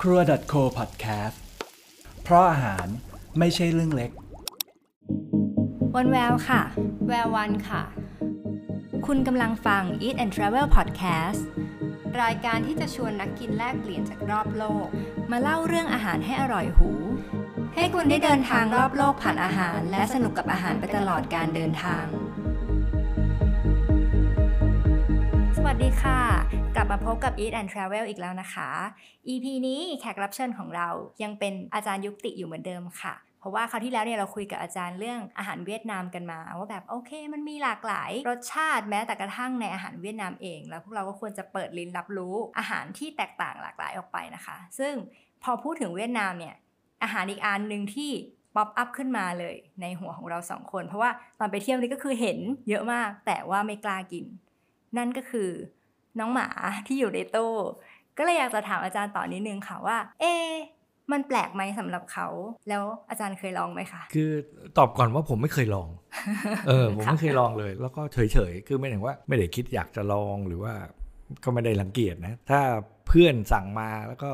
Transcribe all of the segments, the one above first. Krua.co.podcast เพราะอาหารไม่ใช่เรื่องเล็กวันแววค่ะแวววันค่ะคุณกำลังฟัง Eat and Travel Podcast รายการที่จะชวนนักกินแลกเปลี่ยนจากรอบโลกมาเล่าเรื่องอาหารให้อร่อยหูให้คุณได้เดินทางรอบโลกผ่านอาหารและสนุกกับอาหารไปตลอดการเดินทางสวัสดีค่ะกลับมาพบกับ Eat and Travel อีกแล้วนะคะ EP นี้แขกรับเชิญของเรายังเป็นอาจารย์ยุคติอยู่เหมือนเดิมค่ะเพราะว่าคราวที่แล้วเนี่ยเราคุยกับอาจารย์เรื่องอาหารเวียดนามกันมาว่าแบบโอเคมันมีหลากหลายรสชาติแม้แต่กระทั่งในอาหารเวียดนามเองแล้วพวกเราก็ควรจะเปิดลิ้นรับรู้อาหารที่แตกต่างหลากหลายออกไปนะคะซึ่งพอพูดถึงเวียดนามเนี่ยอาหารอีกอันนึงที่ป๊อปอัพขึ้นมาเลยในหัวของเราสองคนเพราะว่าตอนไปเที่ยวนี่ก็คือเห็นเยอะมากแต่ว่าไม่กล้ากินนั่นก็คือน้องหมาที่อยู่ในตู้ก็เลยอยากจะถามอาจารย์ต่อนิดนึงค่ะว่ามันแปลกไหมสำหรับเขาแล้วอาจารย์เคยลองไหมคะคือตอบก่อนว่าผมไม่เคยลองผมไม่เคยลองเลยแล้วก็เฉยๆคือไม่ได้ว่าไม่ได้คิดอยากจะลองหรือว่าก็ไม่ได้รังเกียจนะถ้าเพื่อนสั่งมาแล้วก็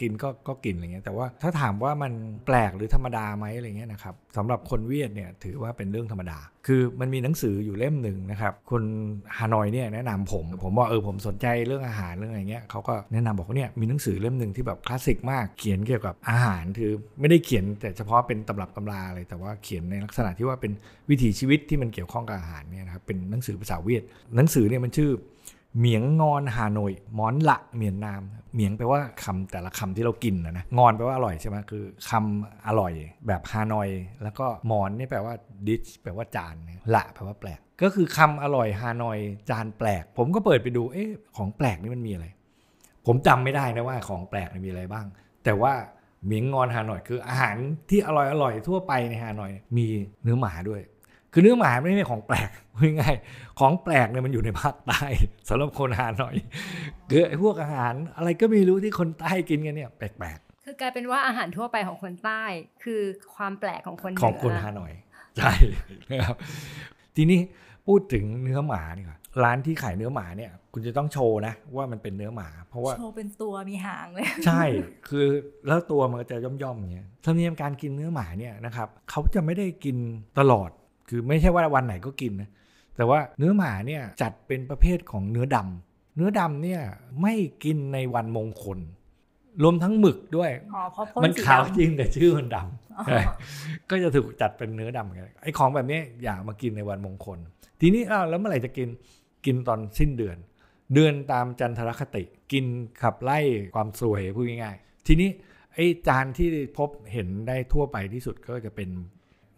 กินก็กินอะไรเงี้ยแต่ว่าถ้าถามว่ามันแปลกหรือธรรมดาไหมอะไรเงี้ยนะครับสำหรับคนเวียดเนี่ยถือว่าเป็นเรื่องธรรมดาคือมันมีหนังสืออยู่เล่มหนึ่งนะครับคนฮานอยเนี่ยแนะนำผมว่าผมสนใจเรื่องอาหารเรื่องอะไรเงี้ยเขาก็แนะนำบอกว่าเนี่ยมีหนังสือเล่มหนึ่งที่แบบคลาสสิกมากเขียนเกี่ยวกับอาหารคือไม่ได้เขียนแต่เฉพาะเป็นตำรับตำราอะไรแต่ว่าเขียนในลักษณะที่ว่าเป็นวิถีชีวิตที่มันเกี่ยวข้องกับอาหารเนี่ยนะครับเป็นหนังสือภาษาเวียดหนังสือเนี่ยมันชื่อเหมียงงอนฮานอยมอนละเมียนนามเหมียงแปลว่าคำแต่ละคำที่เรากินนะงอนแปลว่าอร่อยใช่ไหมคือคำอร่อยแบบฮานอยแล้วก็มอนนี่แปลว่าดิชแปลว่าจานละแปลว่าแปลกก็คือคำอร่อยฮานอยจานแปลกผมก็เปิดไปดูของแปลกนี่มันมีอะไรผมจำไม่ได้นะว่าของแปลกมีอะไรบ้างแต่ว่าเหมียงงอนฮานอยคืออาหารที่อร่อยๆทั่วไปในฮานอยมีเนื้อหมาด้วยคือเนื้อหมาไม่ใช่ของแปลกง่ายๆของแปลกเนี่ยมันอยู่ในภาคใต้สำหรับคนฮานอยคือไอ้พวกอาหารอะไรก็ไม่รู้ที่คนใต้กินกันเนี่ยแปลกๆคือกลายเป็นว่าอาหารทั่วไปของคนใต้คือความแปลกของคนเหนือของคนฮานอยใช่นะครับทีนี้พูดถึงเนื้อหมานี่ค่ะร้านที่ขายเนื้อหมาเนี่ยคุณจะต้องโชว์นะว่ามันเป็นเนื้อหมาเพราะว่าโชว์เป็นตัวมีหางเลยใช่คือแล้วตัวมันจะย่อมๆอย่างเงี้ยธรรมเนียมการกินเนื้อหมาเนี่ยนะครับเขาจะไม่ได้กินตลอดคือไม่ใช่ว่าวันไหนก็กินนะแต่ว่าเนื้อหมาเนี่ยจัดเป็นประเภทของเนื้อดำเนี่ยไม่กินในวันมงคลรวมทั้งหมึกด้วยมันขาวจริงแต่ชื่อมันดำก็จะถูกจัดเป็นเนื้อดำไอ้ของแบบนี้อย่ามากินในวันมงคลทีนี้แล้วเมื่อไหร่จะกินตอนสิ้นเดือนตามจันทรคติกินขับไล่ความสวยพูดง่ายๆทีนี้ไอ้จานที่พบเห็นได้ทั่วไปที่สุดก็จะเป็น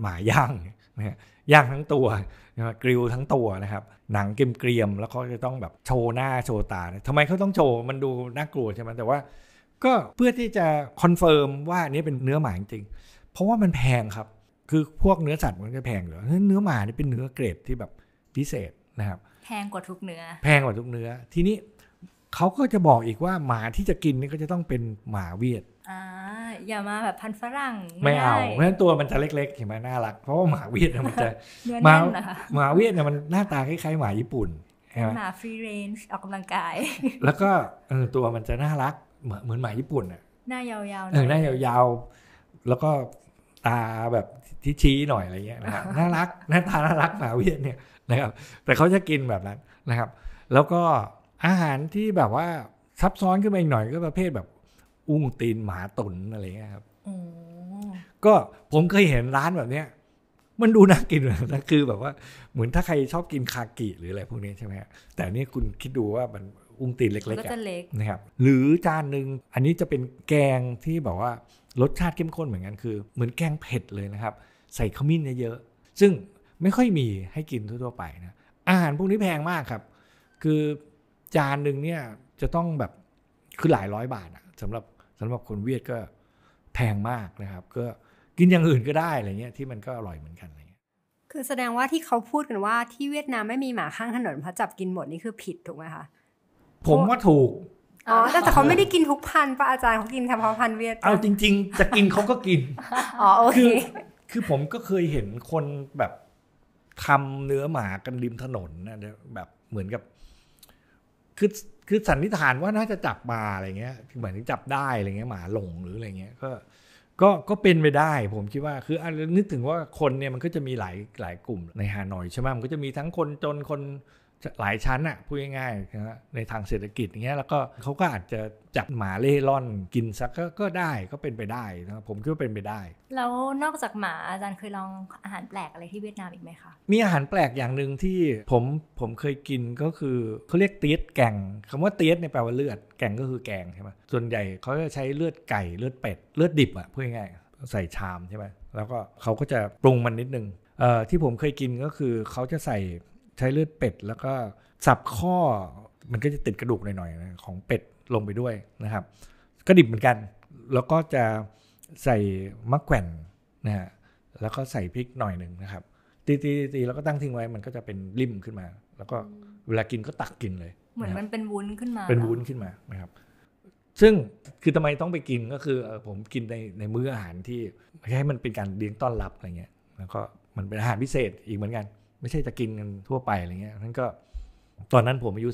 หมาย่างทั้งตัวกริลทั้งตัวนะครับหนังเกรียมๆแล้วเขาจะต้องแบบโชว์หน้าโชว์ตาทำไมเขาต้องโชว์มันดูน่ากลัวใช่ไหมแต่ว่าก็เพื่อที่จะคอนเฟิร์มว่าอันนี้เป็นเนื้อหมาจริงเพราะว่ามันแพงครับคือพวกเนื้อสัตว์มันจะแพงอยู่แล้วเนื้อหมานี่เป็นเนื้อเกรดที่แบบพิเศษนะครับแพงกว่าทุกเนื้อทีนี้เขาก็จะบอกอีกว่าหมาที่จะกินนี่ก็จะต้องเป็นหมาเวียดอย่ามาแบบพันธุ์ฝรั่งไม่เอาเพราะฉะนั้นตัวมันจะเล็กๆเห็นไหมน่ารักเพราะว่าหมาเวียดมันจะหมาเวียดเนี่ยมันหน้าตาคล้ายๆหมาญี่ปุ่นหมาฟรีเรนจ์ออกกำลังกายแล้วก็ตัวมันจะน่ารักเหมือนหมาญี่ปุ่นอ่ะหน้ายาวๆหน้ายาวๆแล้วก็ตาแบบที่ชี้หน่อยอะไรเงี้ยนะครับน่ารักหน้าตาน่ารักหมาเวียดเนี่ยนะครับแต่เขาจะกินแบบนั้นนะครับแล้วก็อาหารที่แบบว่าซับซ้อนขึ้นไปอีกหน่อยก็ประเภทแบบอุ้งตีนหมาตุนอะไรเงี้ยครับก็ผมเคยเห็นร้านแบบเนี้ยมันดูน่ากินเลยนะคือแบบว่าเหมือนถ้าใครชอบกินคากิหรืออะไรพวกนี้ใช่ไหมแต่นี่คุณคิดดูว่ามันอุ้งตีนเล็กๆนะครับหรือจานนึงอันนี้จะเป็นแกงที่แบบว่ารสชาติเข้มข้นเหมือนกันคือเหมือนแกงเผ็ดเลยนะครับใส่ขมิ้นเยอะๆซึ่งไม่ค่อยมีให้กินทั่วๆไปนะอาหารพวกนี้แพงมากครับคือจานนึงเนี่ยจะต้องแบบคือหลายร้อยบาทอะสำหรับคนเวียดก็แพงมากนะครับก็กินอย่างอื่นก็ได้อะไรเงี้ยที่มันก็อร่อยเหมือนกันอะไรเงี้ยคือแสดงว่าที่เขาพูดกันว่าที่เวียดนามไม่มีหมาข้างถนนเพราะจับกินหมดนี่คือผิดถูกไหมคะผมว่าถูกแต่เขาไม่ได้กินทุกพันป่ะอาจารย์เขากินเฉพาะพันเวียดเอาจริงๆจะกินเขาก็กินโอเคคือผมก็เคยเห็นคนแบบทำเนื้อหมากันริมถนนนะแบบเหมือนกับ คือสันนิษฐานว่าน่าจะจับมาอะไรเงี้ยเหมือนจับได้อะไรเงี้ยหมาหลงหรืออะไรเงี้ยก็เป็นไปได้ผมคิดว่าคือนึกถึงว่าคนเนี่ยมันก็จะมีหลายกลุ่มในฮานอยใช่ไหมมันก็จะมีทั้งคนจนคนหลายชั้นอ่ะพูดง่ายๆนะในทางเศรษฐกิจอย่างเงี้ยแล้วก็เขาก็อาจจะจับหมาเล่ร่อนกินสักก็ได้ก็เป็นไปได้นะผมคิดว่าเป็นไปได้แล้วนอกจากหมาอาจารย์เคยลองอาหารแปลกอะไรที่เวียดนามอีกไหมคะมีอาหารแปลกอย่างนึงที่ผมเคยกินก็คือเขาเรียกเตี๊ยดแกงคำว่าเตี๊ยดเนี่ยแปลว่าเลือดแกงก็คือแกงใช่ไหมส่วนใหญ่เขาจะใช้เลือดไก่เลือดเป็ดเลือดดิบอ่ะพูดง่ายๆใส่ชามใช่ไหมแล้วก็เขาก็จะปรุงมันนิดนึงที่ผมเคยกินก็คือเขาจะใช้เลือดเป็ดแล้วก็สับข้อมันก็จะติดกระดูกหน่อยๆของเป็ดลงไปด้วยนะครับก็ดิบเหมือนกันแล้วก็จะใส่มะแขวนนะฮะแล้วก็ใส่พริกหน่อยนึงนะครับตีแล้วก็ตั้งทิ้งไว้มันก็จะเป็นริ่มขึ้นมาแล้วก็เวลากินก็ตักกินเลยเหมือนมันเป็นวุ้นขึ้นมาเป็นวุ้นขึ้นมานะครับซึ่งคือทำไมต้องไปกินก็คือผมกินในมื้ออาหารที่ให้มันเป็นการเลี้ยงต้อนรับอะไรเงี้ยแล้วก็มันเป็นอาหารพิเศษอีกเหมือนกันไม่ใช่จะกินกันทั่วไปอะไรเงี้ยนั่นก็ตอนนั้นผมอายุ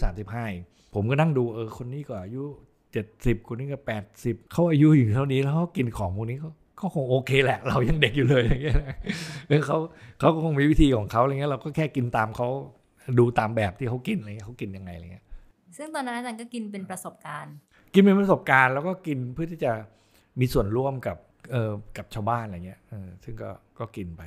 35ผมก็นั่งดูคนนี้ก็อายุ70คนนี้ก็80เขาอายุอยู่เท่านี้แล้วเขากินของพวกนี้ก็คงโอเคแหละเรายังเด็กอยู่เลยอะไรเงี้ยแล้วเขาก็คงมีวิธีของเขาอะไรเงี้ยเราก็แค่กินตามเขาดูตามแบบที่เขากินอะไรเงี้ยเขากินยังไงอะไรเงี้ยซึ่งตอนนั้นอาจารย์ก็กินเป็นประสบการณ์กินเป็นประสบการณ์แล้วก็กินเพื่อที่จะมีส่วนร่วมกับชาวบ้านอะไรเงี้ยซึ่งก็กินไป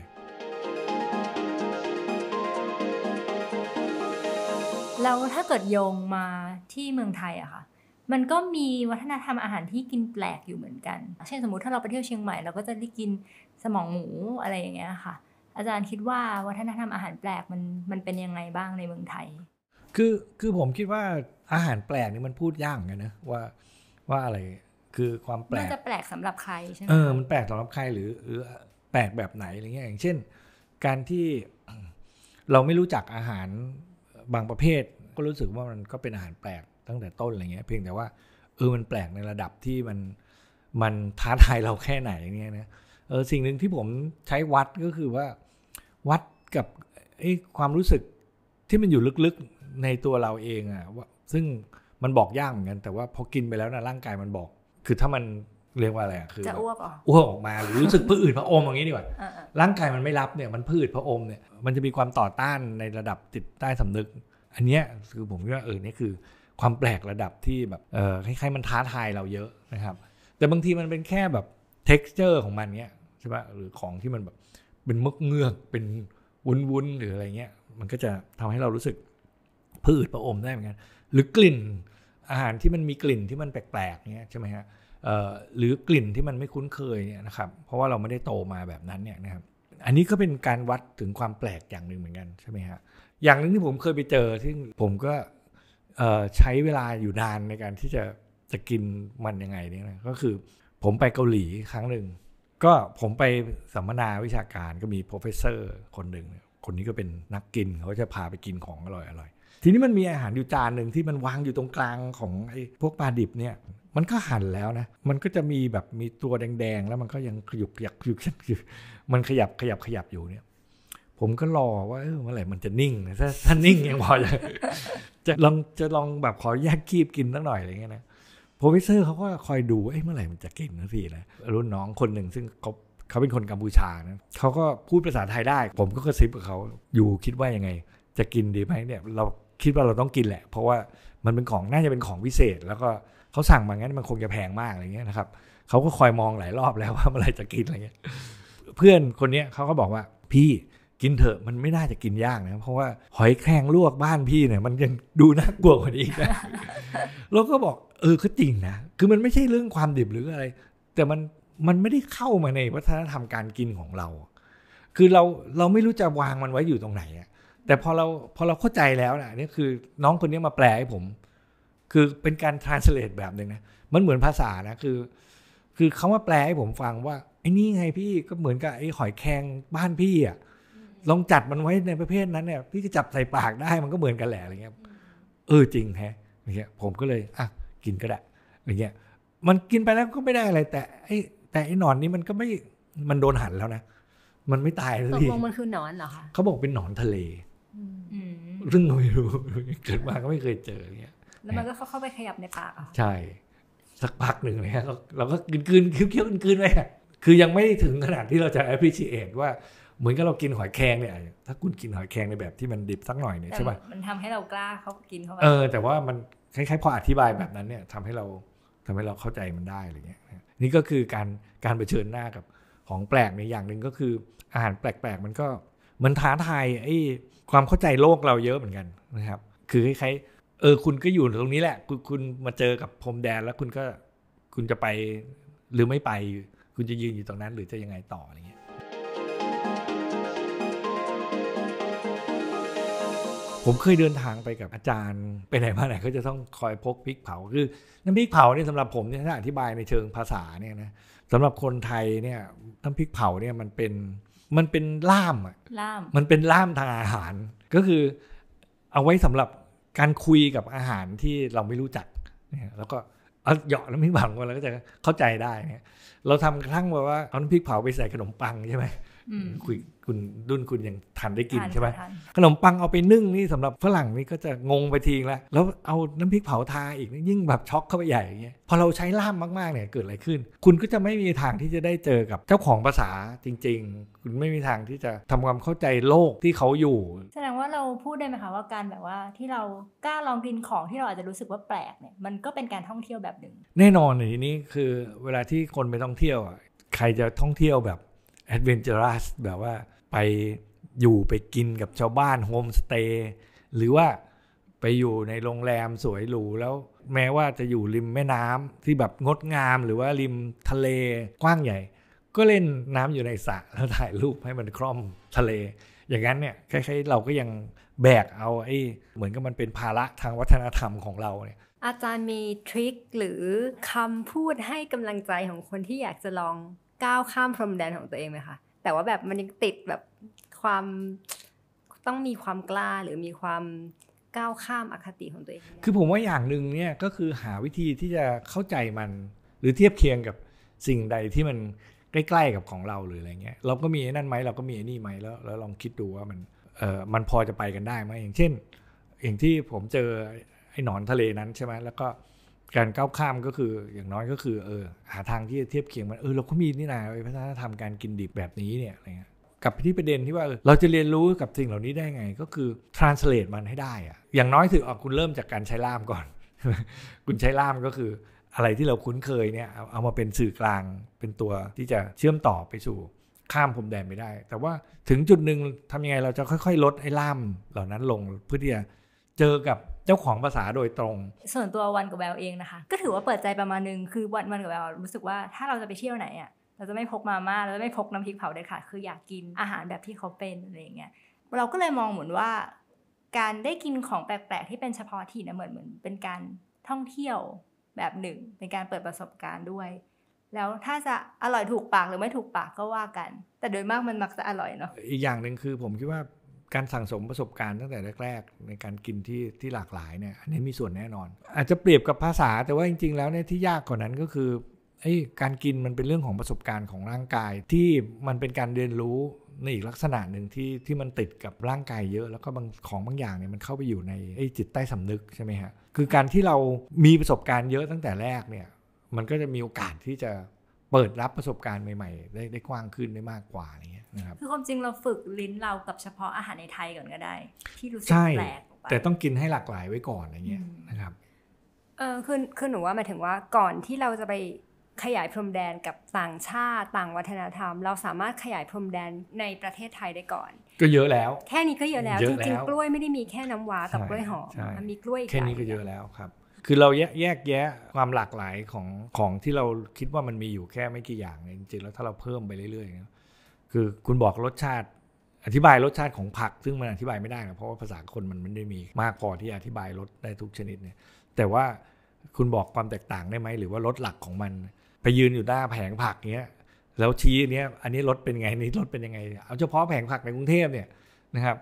แล้วถ้าเกิดโยงมาที่เมืองไทยอะค่ะมันก็มีวัฒนธรรมอาหารที่กินแปลกอยู่เหมือนกันเช่นสมมุติถ้าเราไปเที่ยวเชียงใหม่เราก็จะได้กินสมองหมูอะไรอย่างเงี้ยค่ะอาจารย์คิดว่าวัฒนธรรมอาหารแปลกมันเป็นยังไงบ้างในเมืองไทยคือผมคิดว่าอาหารแปลกนี่มันพูดยากกันนะว่าอะไรคือความแปลกมันจะแปลกสำหรับใครใช่ไหมมันแปลกสำหรับใครหรือแปลกแบบไหนอะไรเงี้ยอย่างเช่นการที่เราไม่รู้จักอาหารบางประเภทก็รู้สึกว่ามันก็เป็นอาหารแปลกตั้งแต่ต้นอะไรเงี้ยเพียงแต่ว่ามันแปลกในระดับที่มันท้าทายเราแค่ไหนเงี้ยนะสิ่งหนึ่งที่ผมใช้วัดก็คือว่าวัดกับความรู้สึกที่มันอยู่ลึกๆในตัวเราเองอ่ะซึ่งมันบอกยากเหมือนกันแต่ว่าพอกินไปแล้วนะร่างกายมันบอกคือถ้ามันเรียกว่าอะไรอ่ะคือจะอ้วกออกมาหรือรู้สึกพืชพระอมอย่างนี้ดีกว่าร่างกายมันไม่รับเนี่ยมันพืชพระอมเนี่ยมันจะมีความต่อต้านในระดับจิตใต้สำนึกอันเนี้ยคือผมว่านี่คือความแปลกระดับที่แบบคล้ายๆมันท้าทายเราเยอะนะครับแต่บางทีมันเป็นแค่แบบ texture ของมันเนี้ยใช่ป่ะหรือของที่มันแบบเป็นมึกเงือกเป็นวุ้นๆหรืออะไรเงี้ยมันก็จะทำให้เรารู้สึกพืชพระอมได้เหมือนกันหรือกลิ่นอาหารที่มันมีกลิ่นที่มันแปลกๆเนี้ยใช่ไหมฮะหรือกลิ่นที่มันไม่คุ้นเคยเนี่ยนะครับเพราะว่าเราไม่ได้โตมาแบบนั้นเนี่ยนะครับอันนี้ก็เป็นการวัดถึงความแปลกอย่างหนึ่งเหมือนกันใช่ไหมฮะอย่างนึงที่ผมเคยไปเจอที่ผมก็ใช้เวลาอยู่นานในการที่จะกินมันยังไงเนี่ยนะก็คือผมไปเกาหลีครั้งหนึ่งก็ผมไปสัมมนาวิชาการก็มีโปรเฟสเซอร์คนหนึ่งคนนี้ก็เป็นนักกินเขาจะพาไปกินของอร่อยทีนี้มันมีอาหารอยู่จานหนึ่งที่มันวางอยู่ตรงกลางของไอ้พวกปลาดิบเนี่ยมันก็หั่นแล้วนะมันก็จะมีแบบมีตัวแดงๆแล้วมันก็ยังขยุกมันขยับอยู่เนี่ยผมก็รอว่าเมื่อไหร่มันจะนิ่งนะถ้านิ่งยังพอจะลองแบบขอแยกคีบกินสักหน่อยอะไรเงี้ยนะโปรเฟสเซอร์เขาก็คอยดูเมื่อไหร่มันจะกินนะพี่นะรุ่นน้องคนหนึ่งซึ่งเขาเป็นคนกัมพูชานะเขาก็พูดภาษาไทยได้ผมก็กระซิบกับเขาอยู่คิดว่ายังไงจะกินดีไหมเนี่ยเราคิดว่าเราต้องกินแหละเพราะว่ามันเป็นของน่าจะเป็นของพิเศษแล้วก็เขาสั่งมางั้นมันคงจะแพงมากอะไรเงี้ยนะครับเขาก็คอยมองหลายรอบแล้วว่าเมื่อไรจะกินอะไรเงี้ยเพื่อนคนนี้เขาก็บอกว่าพี่กินเถอะมันไม่น่าจะกินยากนะเพราะว่าหอยแครงลวกบ้านพี่เนี่ยมันยังดูน่ากลัวกว่านี้นะแล้วก็บอกก็จริงนะคือมันไม่ใช่เรื่องความดิบหรืออะไรแต่มันไม่ได้เข้ามาในวัฒนธรรมการกินของเราคือเราไม่รู้จะวางมันไว้อยู่ตรงไหนอะแต่พอเราเข้าใจแล้วนะนี่คือน้องคนนี้มาแปลให้ผมคือเป็นการ translate แบบนึงนะมันเหมือนภาษานะคือเขามาแปลให้ผมฟังว่าไอ้นี่ไงพี่ก็เหมือนกับไอ้หอยแครงบ้านพี่อ่ะลองจัดมันไว้ในประเภทนั้นเนี่ยพี่ก็จับใส่ปากได้มันก็เหมือนกันแหละอะไรเงี้ยจริงแฮะอย่างเงี้ยผมก็เลยกินก็ได้อะไรเงี้ยมันกินไปแล้วก็ไม่ได้อะไรแต่ไอ้หนอนนี้มันก็ไม่มันโดนหั่นแล้วนะมันไม่ตายเลยตกลงมันคือหนอนเหรอคะเขาบอกเป็นหนอนทะเลซึ่งหนูเกิดมาก็ไม่เคยเจอเงี้ย แล้วมันก็เข้าไปขยับในปากใช่สักพักหนึ่งเลยฮะเราก็กินๆเคี้ยวๆกินๆไปคือยังไม่ถึงขนาดที่เราจะ appreciate ว่าเหมือนกับเรากินหอยแครงเนี่ยถ้าคุณกินหอยแครงในแบบที่มันดิบสักหน่อยเนี่ยใช่ป่ะมันทำให้เรากล้าเขากินเข้าไปแต่ว่ามันคล้ายๆพออธิบายแบบนั้นเนี่ยทำให้เราเข้าใจมันได้อะไรเงี้ยนี่ก็คือการเผชิญหน้ากับของแปลกในอย่างหนึ่งก็คืออาหารแปลกๆมันท้าทายไอ้ความเข้าใจโลกเราเยอะเหมือนกันนะครับคือคล้ายๆคุณก็อยู่ตรงนี้แหละคุณมาเจอกับพรมแดนแล้วคุณจะไปหรือไม่ไปคุณจะยืนอยู่ตรงนั้นหรือจะยังไงต่ออะไรเงี้ยผมเคยเดินทางไปกับอาจารย์ไปไหนมาไหนเขาจะต้องคอยพกพริกเผาคือน้ำพริกเผาเนี่ยสำหรับผมเนี่ยถ้าอธิบายในเชิงภาษาเนี่ยนะสำหรับคนไทยเนี่ยน้ำพริกเผาเนี่ยมันเป็นล่ามอ่ะมันเป็นล่ามทางอาหารก็คือเอาไว้สำหรับการคุยกับอาหารที่เราไม่รู้จักแล้วก็เอาหยอดน้ำพริกเผากันแล้วก็จะเข้าใจได้เนี่ยเราทำกระทั่งว่าเอาน้ำพริกเผาไปใส่ขนมปังใช่ไหมคุณรุ่นคุณยังทันได้กินใช่ไหมขนมปังเอาไปนึ่งนี่สำหรับฝรั่งนี่ก็จะงงไปทีละแล้วเอาน้ำพริกเผาทาอีกยิ่งแบบช็อกเข้าไปใหญ่อย่างเงี้ยพอเราใช้ล่ามมากๆเนี่ยเกิดอะไรขึ้นคุณก็จะไม่มีทางที่จะได้เจอกับเจ้าของภาษาจริงๆคุณไม่มีทางที่จะทำความเข้าใจโลกที่เขาอยู่แสดงว่าเราพูดได้ไหมคะว่าการแบบว่าที่เรากล้าลองกินของที่เราอาจจะรู้สึกว่าแปลกเนี่ยมันก็เป็นการท่องเที่ยวแบบหนึ่งแน่นอนทีนี้คือเวลาที่คนไปท่องเที่ยวใครจะท่องเที่ยวแบบแอดเวนเจอรัสแบบว่าไปอยู่ไปกินกับชาวบ้านโฮมสเตย์หรือว่าไปอยู่ในโรงแรมสวยหรูแล้วแม้ว่าจะอยู่ริมแม่น้ำที่แบบงดงามหรือว่าริมทะเลกว้างใหญ่ก็เล่นน้ำอยู่ในสระแล้วถ่ายรูปให้มันคล่อมทะเลอย่างนั้นเนี่ยคล้ายๆเราก็ยังแบกเอาเหมือนกับมันเป็นภาระทางวัฒนธรรมของเราเนี่ยอาจารย์มีทริคหรือคำพูดให้กำลังใจของคนที่อยากจะลองก้าวข้ามพรมแดนของตัวเองไหมคะแต่ว่าแบบมันยังติดแบบความต้องมีความกล้าหรือมีความก้าวข้ามอคติของตัวเองคือผมว่าอย่างหนึ่งเนี่ยก็คือหาวิธีที่จะเข้าใจมันหรือเทียบเคียงกับสิ่งใดที่มันใกล้ๆกับของเราหรืออะไรเงี้ยเราก็มีนั่นไหมเราก็มีนี่ไหมแล้วลองคิดดูว่ามันพอจะไปกันได้ไหมอย่างเช่นอย่างที่ผมเจอไอ้หนอนทะเลนั้นใช่ไหมแล้วก็การก้าวข้ามก็คืออย่างน้อยก็คือหาทางที่จะเทียบเคียงมันเราก็มีนี่นาวัฒนธรรมการกินดิบแบบนี้เนี่ยอะไรเงี้ยกับที่ประเด็นที่ว่าเราจะเรียนรู้กับสิ่งเหล่านี้ได้ไงก็คือ translate มันให้ได้อะอย่างน้อยถือคุณเริ่มจากการใช้ล่ามก่อน คุณใช้ล่ามก็คืออะไรที่เราคุ้นเคยเนี่ยเอามาเป็นสื่อกลางเป็นตัวที่จะเชื่อมต่อไปสู่ข้ามพรมแดนไม่ได้แต่ว่าถึงจุดนึงทำยังไงเราจะค่อยๆลดไอ้ล่ามเหล่านั้นลงเพื่อที่จะเจอกับเจ้าของภาษาโดยตรงส่วนตัววันกับแววเองนะคะก็ถือว่าเปิดใจประมาณนึงคือวันกับแววรู้สึกว่าถ้าเราจะไปเที่ยวไหนอ่ะเราจะไม่พกมาม่าเราจะไม่พกน้ำพริกเผาเด็ดขาดคืออยากกินอาหารแบบที่เขาเป็นอะไรอย่างเงี้ยเราก็เลยมองเหมือนว่าการได้กินของแปลกๆที่เป็นเฉพาะถิ่นเหมือนเป็นการท่องเที่ยวแบบหนึ่งเป็นการเปิดประสบการณ์ด้วยแล้วถ้าจะอร่อยถูกปากหรือไม่ถูกปากก็ว่ากันแต่โดยมากมันมักจะอร่อยเนาะอีกอย่างนึงคือผมคิดว่าการสั่งสมประสบการณ์ตั้งแต่แรกๆในการกินที่หลากหลายเนี่ยอันนี้มีส่วนแน่นอนอาจจะเปรียบกับภาษาแต่ว่าจริงๆแล้วเนี่ยที่ยากกว่านั้นก็คือการกินมันเป็นเรื่องของประสบการณ์ของร่างกายที่มันเป็นการเรียนรู้ในอีกลักษณะหนึ่งที่มันติดกับร่างกายเยอะแล้วก็บางอย่างเนี่ยมันเข้าไปอยู่ในจิตใต้สำนึกใช่ไหมฮะคือการที่เรามีประสบการณ์เยอะตั้งแต่แรกเนี่ยมันก็จะมีโอกาสที่จะเปิดรับประสบการณ์ใหม่ๆได้กว้างขึ้นได้มากกว่าอย่างเงี้ยนะครับคือความจริงเราฝึกลิ้นเรากับเฉพาะอาหารในไทยก่อนก็ได้ที่รู้สึกแปลกแต่ต้องกินให้หลากหลายไว้ก่อนอย่างเงี้ยนะครับคือหนูว่าหมายถึงว่าก่อนที่เราจะไปขยายพรมแดนกับต่างชาติต่างวัฒนธรรมเราสามารถขยายพรมแดนในประเทศไทยได้ก่อนก็เยอะแล้วแค่นี้ก็เยอะแล้วจริงๆกล้วยไม่ได้มีแค่น้ำว้ากับกล้วยหอมมันมีกล้วยแค่นี้ก็เยอะแล้วครับคือเราแยกแยะความหลากหลายของที่เราคิดว่ามันมีอยู่แค่ไม่กี่อย่างจริงๆแล้วถ้าเราเพิ่มไปเรื่อยๆนะคือคุณบอกรสชาติอธิบายรสชาติของผักซึ่งมันอธิบายไม่ได้นะเพราะว่าภาษาคนมันไม่ได้มีมากพอที่อธิบายรสได้ทุกชนิดเนี่ยแต่ว่าคุณบอกความแตกต่างได้ไหมหรือว่ารสหลักของมันไปยืนอยู่หน้าแผงผักเนี้ยแล้วชี้เนี้ยอันนี้รสเป็นไงนี่รสเป็นยังไงเอาเฉพาะแผงผักในกรุงเทพเนี่ยนะครับ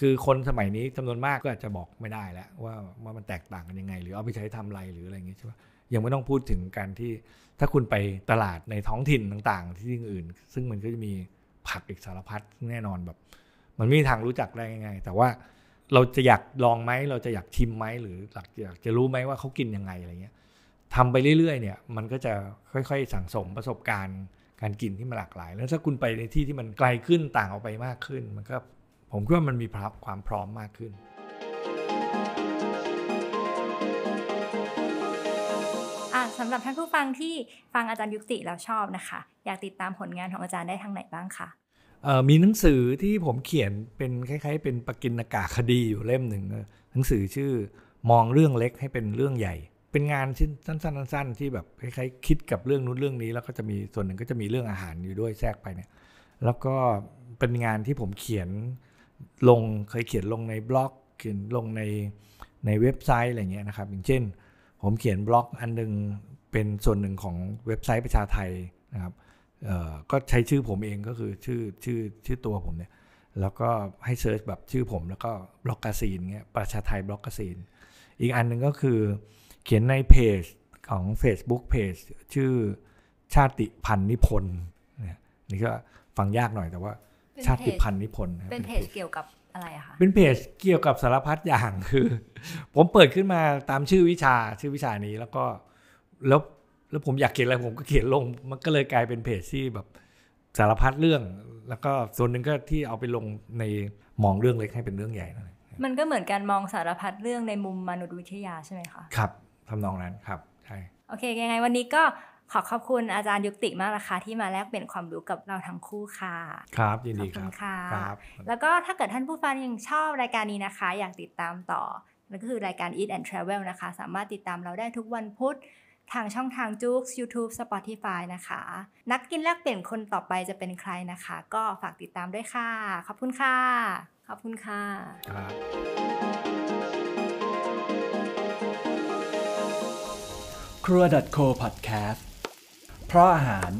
คือคนสมัยนี้จำนวนมากก็อาจจะบอกไม่ได้แล้วว่ามันแตกต่างกันยังไงหรือเอาไปใช้ทำอะไรหรืออะไรอย่างเงี้ยใช่ไหมยังไม่ต้องพูดถึงการที่ถ้าคุณไปตลาดในท้องถิ่นต่างๆที่อื่นซึ่งมันก็จะมีผักอีกสารพัดแน่นอนแบบมันไม่มีทางรู้จักได้ง่ายๆแต่ว่า เราจะอยากลองไหมเราจะอยากชิมไหมหรืออยากจะรู้ไหมว่าเขากินยังไงอะไรเงี้ยทำไปเรื่อยๆเนี่ยมันก็จะค่อยๆสั่งสมประสบการณ์การกินที่มันหลากหลายแล้วถ้าคุณไปในที่ที่มันไกลขึ้นต่างออกไปมากขึ้นมันก็ผมคิดว่ามันมีความพร้อมมากขึ้นสำหรับท่านผู้ฟังที่ฟังอาจารย์ยุคติแล้วชอบนะคะอยากติดตามผลงานของอาจารย์ได้ทางไหนบ้างคะมีหนังสือที่ผมเขียนเป็นคล้ายๆเป็นปกิณกคดีอยู่เล่มหนึ่งหนังสือชื่อมองเรื่องเล็กให้เป็นเรื่องใหญ่เป็นงานชิ้นสั้นๆที่แบบคล้ายๆคิดกับเรื่องนู้นเรื่องนี้แล้วก็จะมีส่วนหนึ่งก็จะมีเรื่องอาหารอยู่ด้วยแทรกไปเนี่ยแล้วก็เป็นงานที่ผมเขียนลงเคยเขียนลงในบล็อกเขียนลงในเว็บไซต์อะไรเงี้ยนะครับอย่างเช่นผมเขียนบล็อกอันนึงเป็นส่วนหนึ่งของเว็บไซต์ประชาไทยนะครับก็ใช้ชื่อผมเองก็คือชื่อตัวผมเนี่ยแล้วก็ให้เซิร์ชแบบชื่อผมแล้วก็บล็อกกาซีนเงี้ยประชาไทยบล็อกกาซีนอีกอันนึงก็คือเขียนในเพจของ Facebook เพจชื่อชาติพันธุ์นิพนธ์เนี่ยนี่ก็ฟังยากหน่อยแต่ว่าชาติพันธุ์นิพนธ์เป็นเพจเกี่ยวกับอะไรอะคะเป็นเพจเกี่ยวกับสารพัดอย่างคือผมเปิดขึ้นมาตามชื่อวิชานี้แล้วก็แล้วผมอยากเขียนอะไรผมก็เขียนลงมันก็เลยกลายเป็นเพจที่แบบสารพัดเรื่องแล้วก็ส่วนหนึ่งก็ที่เอาไปลงในมองเรื่องเล็กให้เป็นเรื่องใหญ่นั่นแหละมันก็เหมือนการมองสารพัดเรื่องในมุมมนุษยวิทยาใช่ไหมคะครับทำนองนั้นครับใช่โอเคยังไงวันนี้ก็ขอบคุณอาจารย์ยุคติมากนะคะที่มาแลกเปลี่ยนความรู้กับเราทั้งคู่ค่ะครับยินดีครับครับแล้วก็ถ้าเกิดท่านผู้ฟังยังชอบรายการนี้นะคะอยากติดตามต่อนั่นก็คือรายการ Eat and Travel นะคะสามารถติดตามเราได้ทุกวันพุธทางช่องทางจู๊ก YouTube Spotify นะคะนักกินแลกเปลี่ยนคนต่อไปจะเป็นใครนะคะก็ฝากติดตามด้วยค่ะขอบคุณค่ะขอบคุณค่ะKrua.co.podcast เพราะอาหาร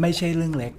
ไม่ใช่เรื่องเล็ก